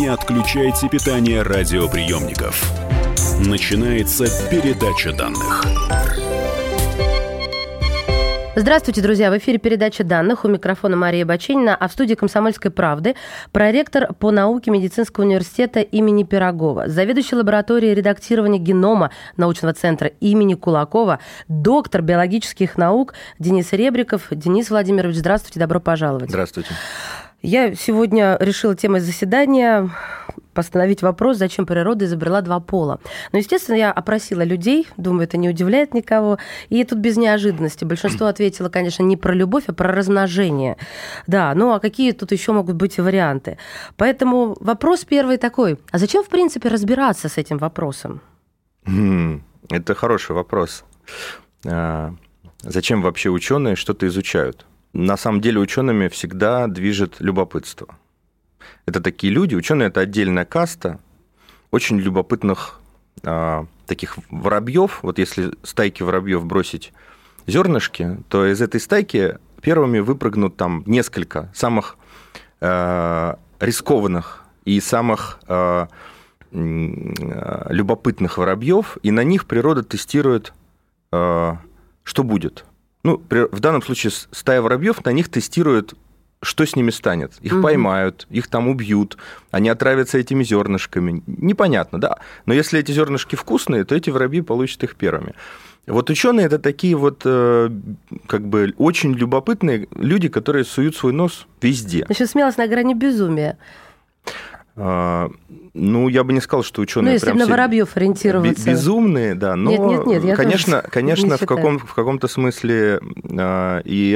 не отключайте питание радиоприемников. Начинается передача данных. Здравствуйте, друзья. В эфире передача данных. У микрофона Мария Баченина, а в студии «Комсомольской правды» проректор по науке Медицинского университета имени Пирогова, заведующий лабораторией редактирования генома научного центра имени Кулакова, доктор биологических наук Денис Ребриков. Денис Владимирович, здравствуйте, добро пожаловать. Здравствуйте. Я сегодня решила темой заседания постановить вопрос, зачем природа изобрела два пола. Но, естественно, я опросила людей, думаю, это не удивляет никого, и тут без неожиданности. Большинство ответило, конечно, не про любовь, а про размножение. Да, ну а какие тут еще могут быть варианты? Поэтому вопрос первый такой. А зачем, в принципе, разбираться с этим вопросом? Это хороший вопрос. Зачем вообще ученые что-то изучают? На самом деле учеными всегда движет любопытство. Это такие люди, ученые – это отдельная каста очень любопытных таких воробьев. Вот если стайки воробьев бросить зернышки, то из этой стайки первыми выпрыгнут там несколько самых рискованных и самых любопытных воробьев, и на них природа тестирует, что будет. Ну, в данном случае стая воробьев, на них тестируют, что с ними станет. Их поймают, их там убьют, они отравятся этими зернышками. Непонятно, да. Но если эти зернышки вкусные, то эти воробьи получат их первыми. Вот ученые это такие вот как бы очень любопытные люди, которые суют свой нос везде. Значит, смелость на грани безумия. Ну, я бы не сказал, что ученые прям на воробьев ориентироваться. Безумные, да, но, нет, конечно, в каком-то смысле и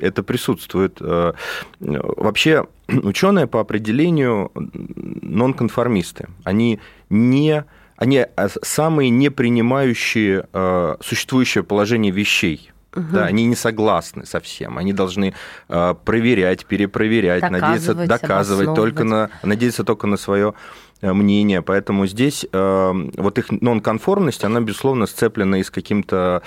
это присутствует. Вообще ученые по определению нонконформисты. Они самые не принимающие существующее положение вещей. Угу. Да, они не согласны со всем. Они должны проверять, перепроверять, доказывать, надеяться только на свое мнение. Поэтому здесь вот их нонконформность, она, безусловно, сцеплена и с каким-то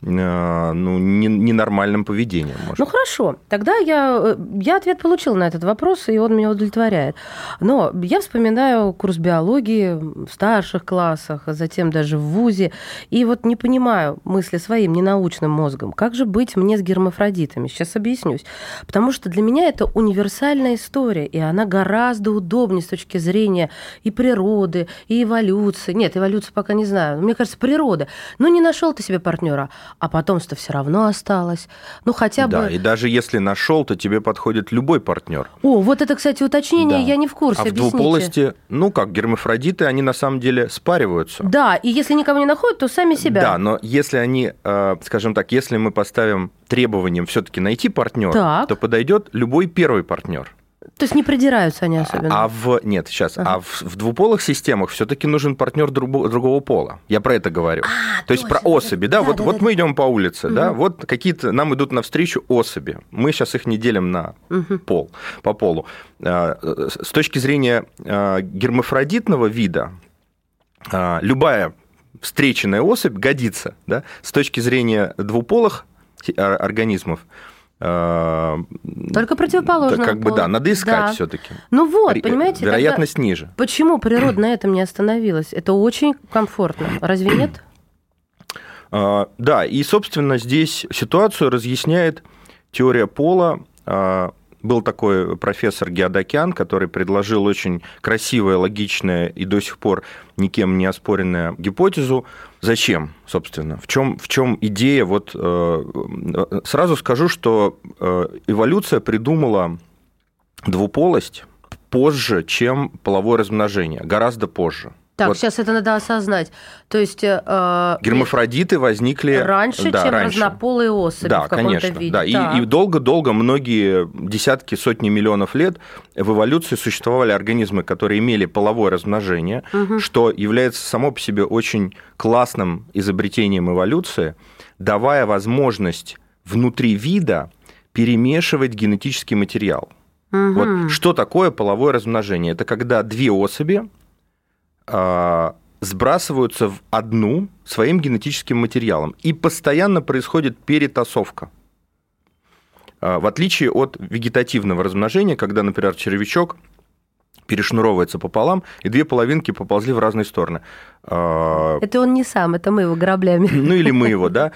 ненормальным поведением. Может. Ну, хорошо. Тогда я ответ получила на этот вопрос, и он меня удовлетворяет. Но я вспоминаю курс биологии в старших классах, затем даже в вузе, и вот не понимаю мысли своим ненаучным мозгом. Как же быть мне с гермафродитами? Сейчас объяснюсь. Потому что для меня это универсальная история, и она гораздо удобнее с точки зрения и природы, и эволюции. Нет, эволюцию пока не знаю. Мне кажется, природа. Ну, не нашел ты себе партнера, а потомство все равно осталось. Ну, хотя бы... Да, и даже если нашел, то тебе подходит любой партнер. О, вот это, кстати, уточнение, да. Я не в курсе, объясните. А в двуполости, гермафродиты, они на самом деле спариваются. Да, и если никого не находят, то сами себя. Да, но если они, скажем так, если мы поставим требованием все-таки найти партнера, то подойдет любой первый партнер. То есть не придираются они особенно? В двуполых системах все-таки нужен партнер другого пола. Я про это говорю. То есть про особи. Да, мы идем по улице, да, вот какие-то нам идут навстречу особи. Мы сейчас их не делим на пол, по полу. С точки зрения гермафродитного вида, любая встреченная особь годится. Да? С точки зрения двуполых организмов, только противоположно. Как бы, да, надо искать все-таки. Ну вот, понимаете, вероятность ниже. Почему природа на этом не остановилась? Это очень комфортно, разве нет? Да, и, собственно, здесь ситуацию разъясняет теория пола. Был такой профессор Геодакян, который предложил очень красивое, логичное и до сих пор никем не оспоренную гипотезу. Зачем, собственно? В чем идея? Вот сразу скажу, что эволюция придумала двуполость позже, чем половое размножение, гораздо позже. Так, вот. Сейчас это надо осознать. То есть... гермафродиты возникли... Раньше, чем разнополые особи в каком-то виде. Да, конечно. Да. И долго-долго, многие десятки, сотни миллионов лет в эволюции существовали организмы, которые имели половое размножение, что является само по себе очень классным изобретением эволюции, давая возможность внутри вида перемешивать генетический материал. Вот что такое половое размножение? Это когда две особи сбрасываются в одну своим генетическим материалом. И постоянно происходит перетасовка. В отличие от вегетативного размножения, когда, например, червячок перешнуровывается пополам, и две половинки поползли в разные стороны. Это он не сам, это мы его граблями. Ну, или мы его, да.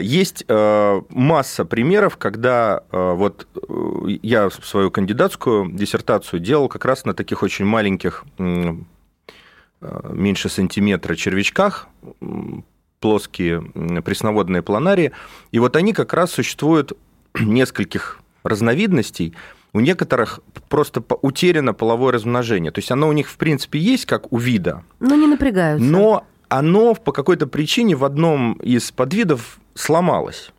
Есть масса примеров, когда вот я свою кандидатскую диссертацию делал как раз на таких очень маленьких, меньше сантиметра червячках, плоские пресноводные планарии, и вот они как раз существуют нескольких разновидностей. У некоторых просто утеряно половое размножение. То есть оно у них, в принципе, есть, как у вида. Но не напрягаются. Но оно по какой-то причине в одном из подвидов сломалось.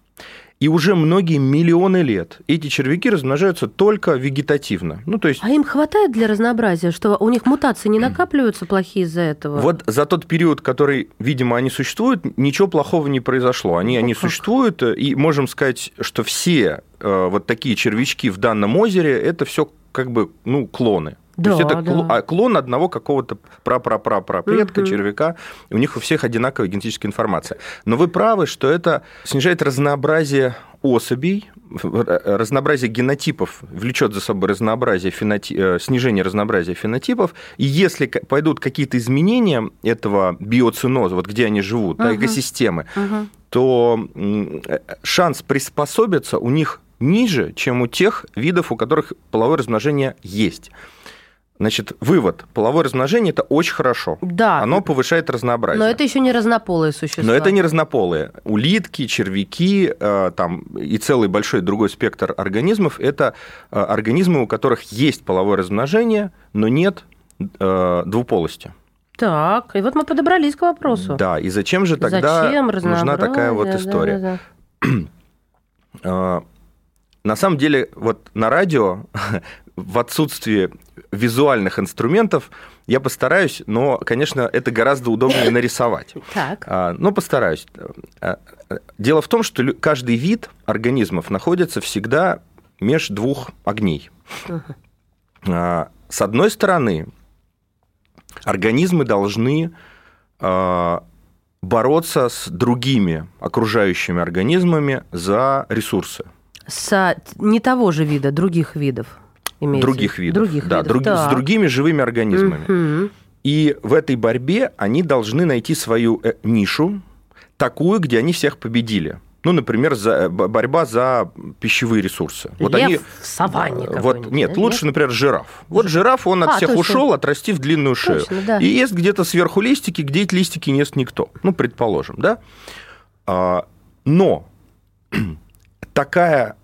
И уже многие миллионы лет эти червяки размножаются только вегетативно. Ну, то есть... А им хватает для разнообразия, что у них мутации не накапливаются плохие из-за этого? Вот за тот период, который, видимо, они существуют, ничего плохого не произошло. Они существуют, и можем сказать, что все вот такие червячки в данном озере, это все как бы, ну, клоны. Да, то есть это клон одного какого-то прапрапрапрапредка, червяка. У них у всех одинаковая генетическая информация. Но вы правы, что это снижает разнообразие особей, разнообразие генотипов, влечет за собой разнообразие снижение разнообразия фенотипов. И если пойдут какие-то изменения этого биоциноза, вот где они живут, да, экосистемы, то шанс приспособиться у них ниже, чем у тех видов, у которых половое размножение есть. Значит, вывод. Половое размножение – это очень хорошо. Да. Оно повышает разнообразие. Но это еще не разнополые существа. Но это не разнополые. Улитки, червяки, там, и целый большой другой спектр организмов – это организмы, у которых есть половое размножение, но нет двуполости. Так, и вот мы подобрались к вопросу. Да, и зачем же тогда нужна такая вот история? Да. На самом деле, вот на радио в отсутствии визуальных инструментов я постараюсь, но, конечно, это гораздо удобнее нарисовать. Но постараюсь. Дело в том, что каждый вид организмов находится всегда меж двух огней. С одной стороны, организмы должны бороться с другими окружающими организмами за ресурсы. Не того же вида, других видов. С другими живыми организмами. И в этой борьбе они должны найти свою нишу, такую, где они всех победили. Ну, например, борьба за пищевые ресурсы. Вот лев они, в саванне какой-нибудь. Нет, лучше, например, жираф. Вот жираф, он от всех ушел, отрастив длинную шею. И ест где-то сверху листики, где эти листики не ест никто. Ну, предположим, да? Но... Такая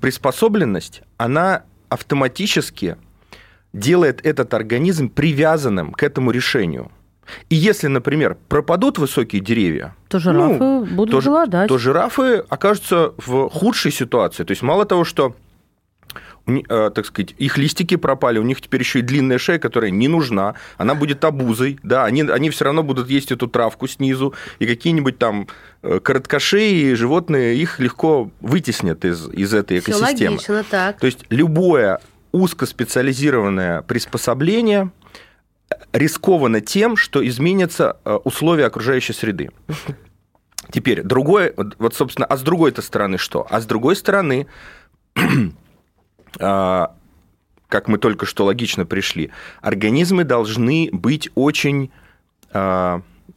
приспособленность, она автоматически делает этот организм привязанным к этому решению. И если, например, пропадут высокие деревья, то жирафы будут голодать. То жирафы окажутся в худшей ситуации. То есть мало того, что, так сказать, их листики пропали, у них теперь еще и длинная шея, которая не нужна, она будет обузой, да, они все равно будут есть эту травку снизу, и какие-нибудь там короткошеи животные их легко вытеснят из этой экосистемы. Всё логично, так. То есть любое узкоспециализированное приспособление рисковано тем, что изменятся условия окружающей среды. Теперь другое, вот, собственно, а с другой-то стороны что? А с другой стороны... как мы только что логично пришли, организмы должны быть очень,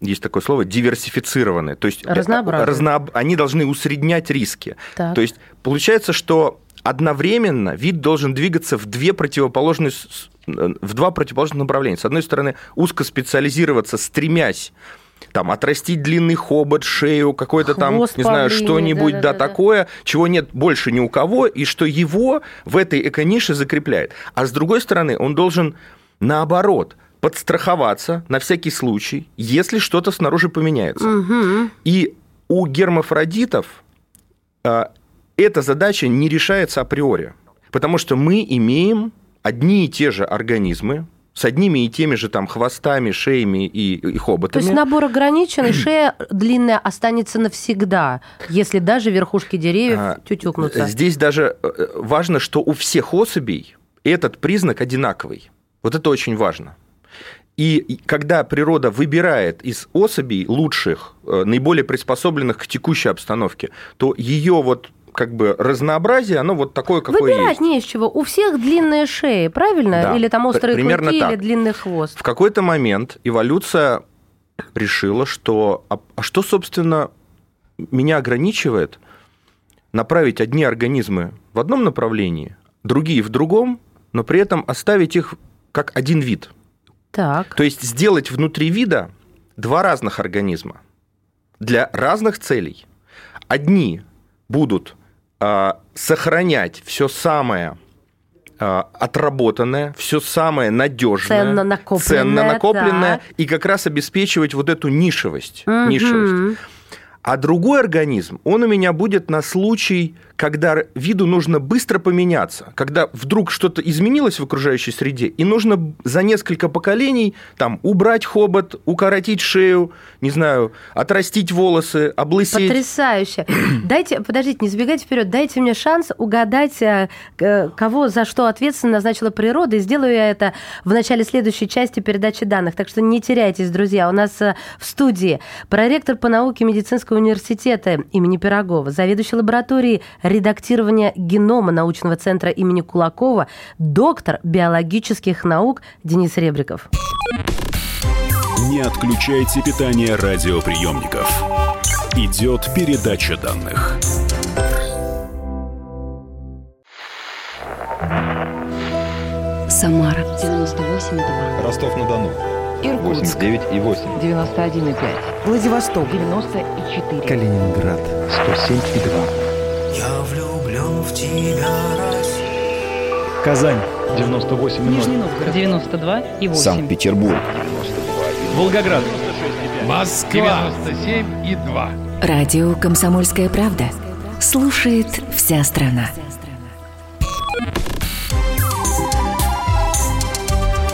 есть такое слово, диверсифицированы. То есть они должны усреднять риски. Так. То есть получается, что одновременно вид должен двигаться в два противоположных направления. С одной стороны, узкоспециализироваться, стремясь там, отрастить длинный хобот, шею, какой-то хвост, там, не знаю, что-нибудь, такое, чего нет больше ни у кого, и что его в этой эко-нише закрепляет. А с другой стороны, он должен, наоборот, подстраховаться на всякий случай, если что-то снаружи поменяется. И у гермафродитов эта задача не решается априори, потому что мы имеем одни и те же организмы, с одними и теми же там хвостами, шеями и хоботами. То есть набор ограничен, и шея длинная останется навсегда, если даже верхушки деревьев тютюкнутся. Здесь даже важно, что у всех особей этот признак одинаковый. Вот это очень важно. И когда природа выбирает из особей лучших, наиболее приспособленных к текущей обстановке, то ее вот как бы разнообразие, оно вот такое, какое выбирать есть. Выбирать не из чего. У всех длинные шеи, правильно? Да. Или там острые клыки, так. Или длинный хвост. В какой-то момент эволюция решила, что... А что, собственно, меня ограничивает направить одни организмы в одном направлении, другие в другом, но при этом оставить их как один вид. Так. То есть сделать внутри вида два разных организма для разных целей. Одни будут сохранять все самое отработанное, все самое надежное, ценно накопленное да. И как раз обеспечивать вот эту нишевость. Угу. А другой организм, он у меня будет на случай, когда виду нужно быстро поменяться, когда вдруг что-то изменилось в окружающей среде, и нужно за несколько поколений там, убрать хобот, укоротить шею, не знаю, отрастить волосы, облысеть. Потрясающе. Подождите, не сбегайте вперед, дайте мне шанс угадать, кого за что ответственно назначила природа, и сделаю я это в начале следующей части передачи данных. Так что не теряйтесь, друзья. У нас в студии проректор по науке медицинского университета имени Пирогова, заведующий лабораторией редактирования генома научного центра имени Кулакова, доктор биологических наук Денис Ребриков. Не отключайте питание радиоприемников. Идет передача данных. Самара 98,2. Ростов-на-Дону. Иркутск. 89,8. 91,5. Владивосток. 94. Калининград. 107,2. Я влюблен в тебя, Россия. Казань. 98,0. Нижний Новгород. 92,8. Санкт-Петербург. 92,8. Волгоград. 96,5. Москва. 97,2. Радио «Комсомольская правда». Слушает вся страна.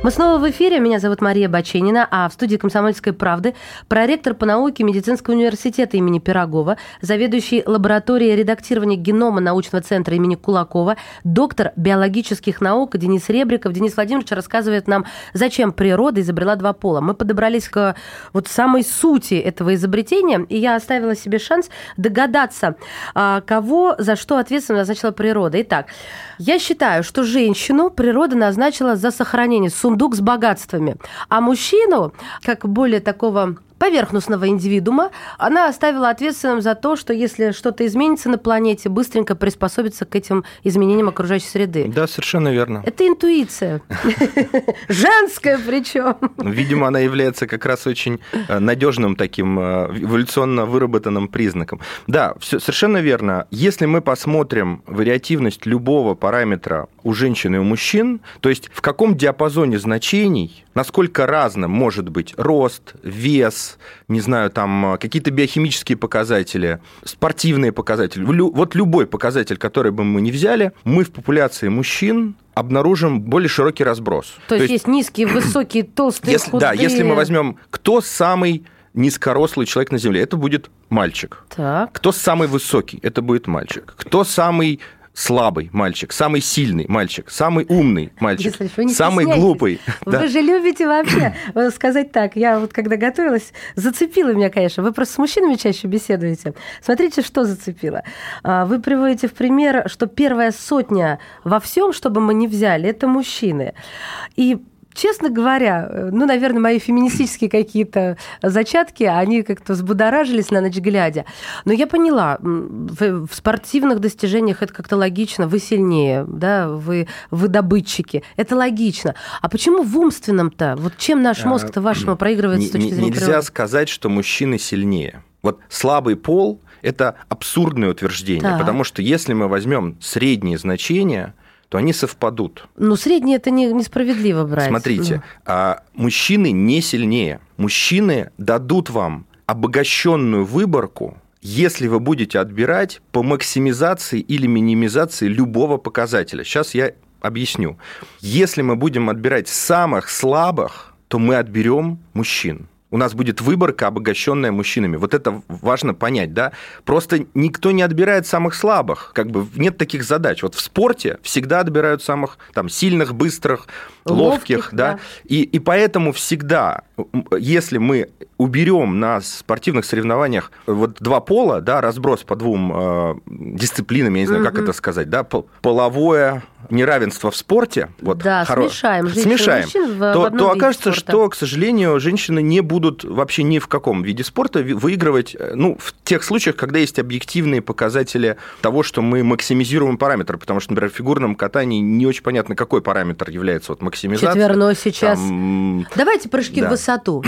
Мы снова в эфире. Меня зовут Мария Баченина, а в студии «Комсомольской правды» проректор по науке Медицинского университета имени Пирогова, заведующий лабораторией редактирования генома научного центра имени Кулакова, доктор биологических наук Денис Ребриков. Денис Владимирович рассказывает нам, зачем природа изобрела два пола. Мы подобрались к вот самой сути этого изобретения, и я оставила себе шанс догадаться, кого за что ответственно назначила природа. Итак, я считаю, что женщину природа назначила за сохранение сундука, с богатствами. А мужчину, как более такого поверхностного индивидуума, она оставила ответственным за то, что если что-то изменится на планете, быстренько приспособится к этим изменениям окружающей среды. Да, совершенно верно. Это интуиция. Женская причем. Видимо, она является как раз очень надежным таким эволюционно выработанным признаком. Да, совершенно верно. Если мы посмотрим вариативность любого параметра у женщин и у мужчин, то есть в каком диапазоне значений, насколько разным может быть рост, вес, не знаю, там какие-то биохимические показатели, спортивные показатели. Вот любой показатель, который бы мы ни взяли, мы в популяции мужчин обнаружим более широкий разброс. То есть есть низкие, высокие, толстые, если, худые. Да, если мы возьмем, кто самый низкорослый человек на Земле, это будет мальчик. Так. Кто самый высокий, это будет мальчик. Кто самый слабый мальчик, самый сильный мальчик, самый умный мальчик, самый глупый. Вы да. же любите вообще сказать так. Я вот когда готовилась, зацепила меня, конечно. Вы просто с мужчинами чаще беседуете. Смотрите, что зацепило. Вы приводите в пример, что первая сотня во всем, что бы мы ни взяли, это мужчины. И честно говоря, наверное, мои феминистические какие-то зачатки, они как-то взбудоражились на ночь глядя. Но я поняла, в спортивных достижениях это как-то логично. Вы сильнее, да, вы добытчики. Это логично. А почему в умственном-то? Вот чем наш мозг-то вашему проигрывает с точки зрения природы? Нельзя сказать, что мужчины сильнее. Вот слабый пол – это абсурдное утверждение. Да. Потому что если мы возьмем средние значения, то они совпадут. Но средние это несправедливо брать. Смотрите, мужчины не сильнее. Мужчины дадут вам обогащенную выборку, если вы будете отбирать по максимизации или минимизации любого показателя. Сейчас я объясню. Если мы будем отбирать самых слабых, то мы отберем мужчин. У нас будет выборка, обогащенная мужчинами. Вот это важно понять, да? Просто никто не отбирает самых слабых. Как бы нет таких задач. Вот в спорте всегда отбирают самых там, сильных, быстрых, ловких, да? И поэтому всегда, если мы уберем на спортивных соревнованиях вот два пола, да, разброс по двум дисциплинам, я не знаю, как это сказать, да, половое неравенство в спорте. Вот, да, смешаем женщин в одном то окажется, спорта. Что, к сожалению, женщины не будут вообще ни в каком виде спорта выигрывать, ну, в тех случаях, когда есть объективные показатели того, что мы максимизируем параметры, потому что, например, в фигурном катании не очень понятно, какой параметр является вот, максимизацией. Четверной сейчас. Там... Давайте прыжки в высоту.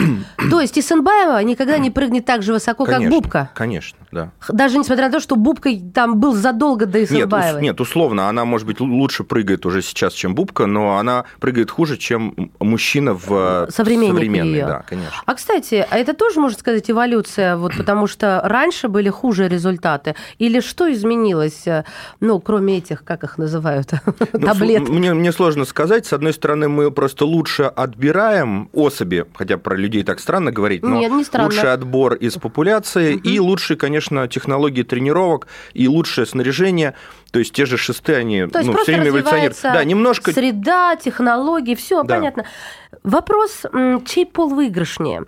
То есть Исинбаева никогда не прыгнет так же высоко, конечно, как Бубка? Конечно, да. Даже несмотря на то, что Бубка там был задолго до Исинбаевой. Нет, условно, она, может быть, лучше прыгает уже сейчас, чем Бубка, но она прыгает хуже, чем мужчина в современной. Да, конечно. А, кстати, а это тоже, можно сказать, эволюция, вот, потому что раньше были хуже результаты? Или что изменилось, ну, кроме этих, как их называют, таблеток? Мне сложно сказать. С одной стороны, мы просто лучше отбираем особи, хотя про людей так странно говорить, но нет, не странно. Лучший отбор из популяции и лучшие, конечно, технологии тренировок и лучшее снаряжение. То есть те же шесты, они все время эволюционируют. Да, немножко... Среда, технологии, все, да. Понятно. Вопрос, чей пол выигрышнее?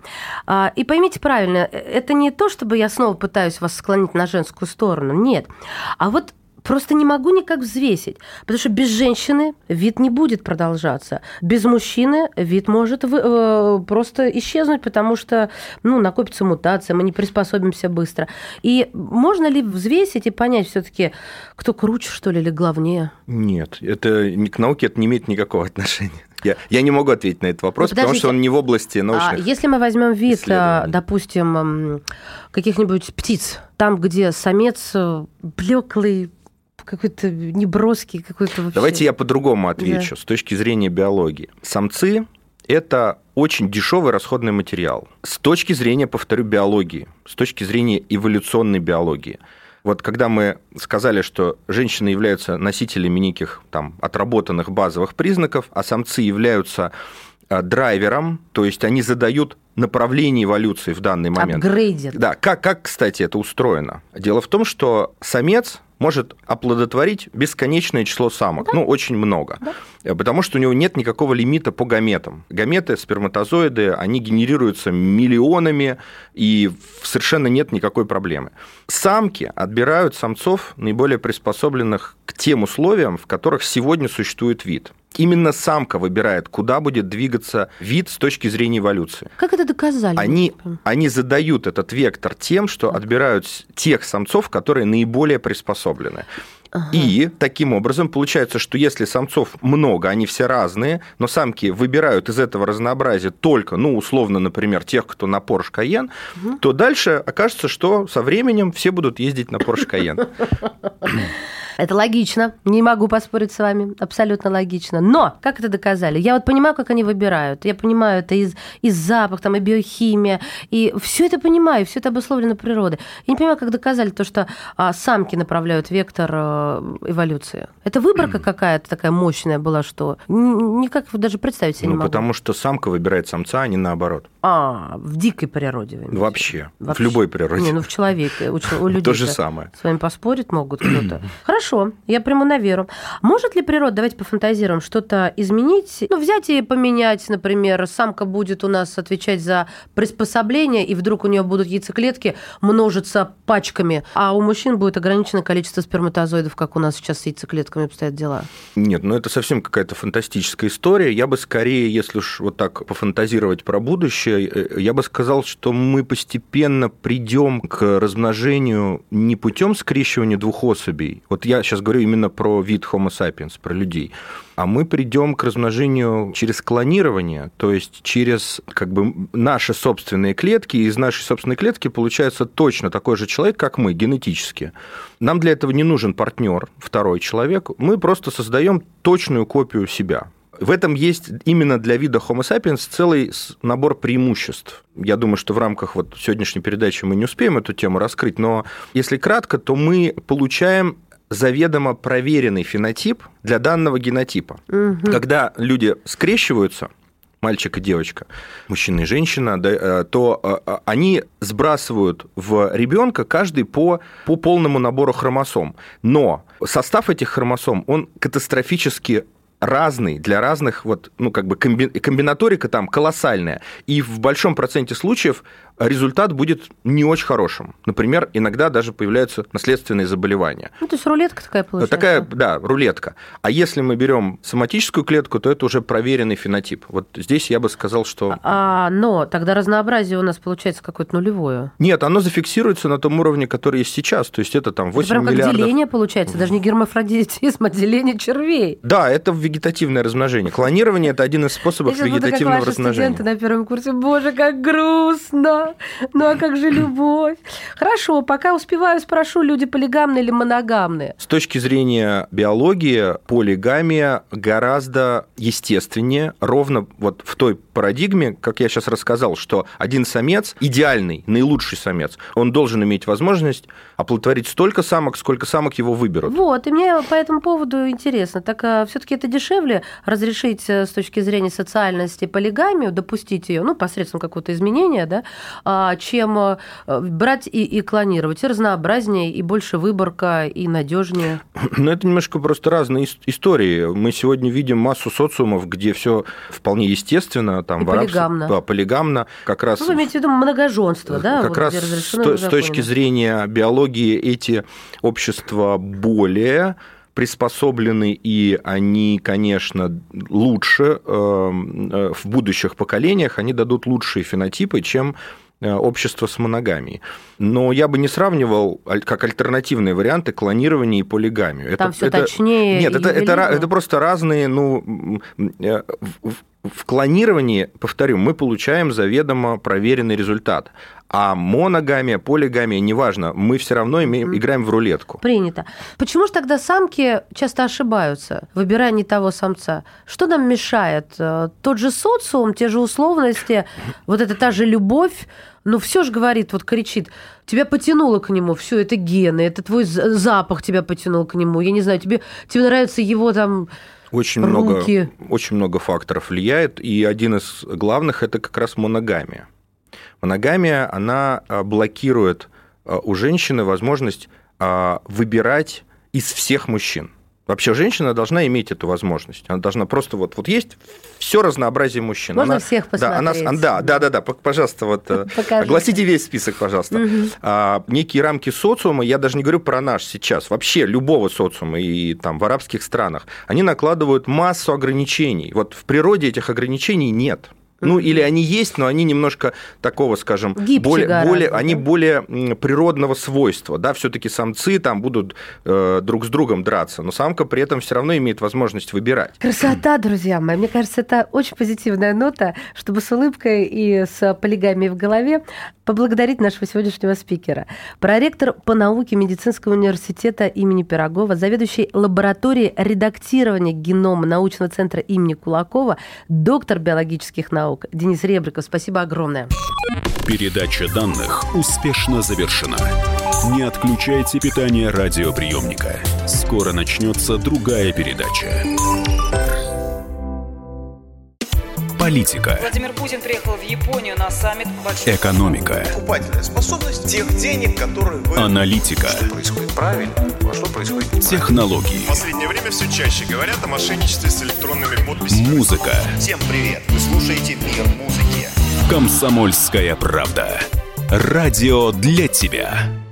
И поймите правильно, это не то, чтобы я снова пытаюсь вас склонить на женскую сторону, нет. А вот просто не могу никак взвесить, потому что без женщины вид не будет продолжаться. Без мужчины вид может просто исчезнуть, потому что накопится мутация, мы не приспособимся быстро. И можно ли взвесить и понять все-таки, кто круче, что ли, или главнее? Нет, это к науке это не имеет никакого отношения. Я не могу ответить на этот вопрос, потому что он не в области научных исследований. Если мы возьмем вид, допустим, каких-нибудь птиц, там, где самец блеклый, какой-то неброский, какой-то вообще... Давайте я по-другому отвечу, да. С точки зрения биологии. Самцы – это очень дешевый расходный материал. С точки зрения, повторю, биологии, с точки зрения эволюционной биологии. Вот когда мы сказали, что женщины являются носителями неких там отработанных базовых признаков, а самцы являются драйвером, то есть они задают направление эволюции в данный момент. Апгрейдят. Да, как, кстати, это устроено? Дело в том, что самец может оплодотворить бесконечное число самок, очень много, потому что у него нет никакого лимита по гаметам. Гаметы, сперматозоиды, они генерируются миллионами, и совершенно нет никакой проблемы. Самки отбирают самцов, наиболее приспособленных к тем условиям, в которых сегодня существует вид. Именно самка выбирает, куда будет двигаться вид с точки зрения эволюции. Как это доказали? Они задают этот вектор тем, что отбирают тех самцов, которые наиболее приспособлены. И таким образом получается, что если самцов много, они все разные, но самки выбирают из этого разнообразия только, условно, например, тех, кто на Porsche Cayenne, то дальше окажется, что со временем все будут ездить на Porsche Cayenne. Это логично, не могу поспорить с вами, абсолютно логично. Но как это доказали? Я вот понимаю, как они выбирают, я понимаю, это и запах, там, и биохимия, и все это понимаю, все это обусловлено природой. Я не понимаю, как доказали то, что самки направляют вектор эволюции. Это выборка какая-то такая мощная была, что никак даже представить себе не могу. Потому что самка выбирает самца, а не наоборот. В дикой природе. Вообще, в любой природе. В человеке, у людей. То же самое. С вами поспорить могут кто-то. Хорошо, я приму на веру. Может ли природа, давайте пофантазируем, что-то изменить? Взять и поменять, например, самка будет у нас отвечать за приспособление, и вдруг у нее будут яйцеклетки множиться пачками, а у мужчин будет ограниченное количество сперматозоидов, как у нас сейчас с яйцеклетками обстоят дела. Нет, это совсем какая-то фантастическая история. Я бы скорее, если уж вот так пофантазировать про будущее, я бы сказал, что мы постепенно придем к размножению не путем скрещивания двух особей. Вот я сейчас говорю именно про вид homo sapiens, про людей. А мы придем к размножению через клонирование, то есть через наши собственные клетки, и из нашей собственной клетки получается точно такой же человек, как мы, генетически. Нам для этого не нужен партнер, второй человек, мы просто создаем точную копию себя. В этом есть именно для вида Homo sapiens целый набор преимуществ. Я думаю, что в рамках вот сегодняшней передачи мы не успеем эту тему раскрыть, но если кратко, то мы получаем заведомо проверенный фенотип для данного генотипа. Когда люди скрещиваются, мальчик и девочка, мужчина и женщина, да, то они сбрасывают в ребенка каждый по полному набору хромосом. Но состав этих хромосом, он катастрофически разный для разных, вот, ну, как бы комбинаторика там колоссальная. И в большом проценте случаев результат будет не очень хорошим. Например, иногда даже появляются наследственные заболевания. Ну, то есть рулетка такая получается. Такая, да, рулетка. А если мы берем соматическую клетку, то это уже проверенный фенотип. Вот здесь я бы сказал, что... Но тогда разнообразие у нас получается какое-то нулевое. Нет, оно зафиксируется на том уровне, который есть сейчас. То есть это там 8 миллиардов... Это прям как деление получается, даже не гермафродитизм, а деление червей. Да, это вегетативное размножение. Клонирование – это один из способов вегетативного размножения. Студенты на первом курсе. Боже, как грустно! Ну а как же любовь? Хорошо, пока успеваю, спрошу, люди полигамные или моногамные? С точки зрения биологии, полигамия гораздо естественнее, ровно вот в той парадигме, как я сейчас рассказал, что один самец, идеальный, наилучший самец, он должен иметь возможность оплодотворить столько самок, сколько самок его выберут. Вот, и мне по этому поводу интересно. Так все-таки это дешевле разрешить с точки зрения социальности полигамию, допустить ее, ну, посредством какого-то изменения, да, чем брать и клонировать. И разнообразнее, и больше выборка, и надежнее. Но это немножко просто разные истории. Мы сегодня видим массу социумов, где все вполне естественно. Там, и полигамно. Да, полигамно. Как раз, вы имеете в виду многоженство, да? Как вот, раз с точки зрения биологии эти общества более... приспособлены, и они, конечно, лучше в будущих поколениях, они дадут лучшие фенотипы, чем общество с моногамией. Но я бы не сравнивал как альтернативные варианты клонирования и полигамию. Там это, все это, точнее. Нет, это просто разные... Ну, в клонировании, повторю, мы получаем заведомо проверенный результат. А моногамия, полигамия, неважно, мы все равно играем в рулетку. Принято. Почему же тогда самки часто ошибаются, выбирая не того самца? Что нам мешает? Тот же социум, те же условности, вот это та же любовь, но все же говорит, вот кричит, тебя потянуло к нему, все это гены, это твой запах тебя потянул к нему, я не знаю, тебе нравится его там... Очень много факторов влияет, и один из главных – это как раз моногамия. Моногамия, она блокирует у женщины возможность выбирать из всех мужчин. Вообще женщина должна иметь эту возможность. Она должна просто вот есть все разнообразие мужчин. Можно она, всех посмотреть. Да, пожалуйста, вот, огласите весь список, пожалуйста. Угу. Некие рамки социума, я даже не говорю про наш сейчас, вообще любого социума и там в арабских странах, они накладывают массу ограничений. Вот в природе этих ограничений нет. Ну, или они есть, но они немножко такого, скажем, более природного свойства. Да, все-таки самцы там будут друг с другом драться, но самка при этом все равно имеет возможность выбирать. Красота, друзья мои. Мне кажется, это очень позитивная нота, чтобы с улыбкой и с полигамией в голове поблагодарить нашего сегодняшнего спикера. Проректор по науке Медицинского университета имени Пирогова, заведующий лабораторией редактирования генома научного центра имени Кулакова, доктор биологических наук Денис Ребриков, спасибо огромное. Передача данных успешно завершена. Не отключайте питание радиоприемника. Скоро начнется другая передача. Политика. Владимир Путин приехал в Японию на саммит. Экономика. Покупательная способность тех денег, которые вы... Аналитика. Что происходит правильно, а что происходит неправильно. Технологии. В последнее время все чаще говорят о мошенничестве с электронными подписями. Музыка. Всем привет. Вы слушаете «Мир музыки». Комсомольская правда. Радио для тебя.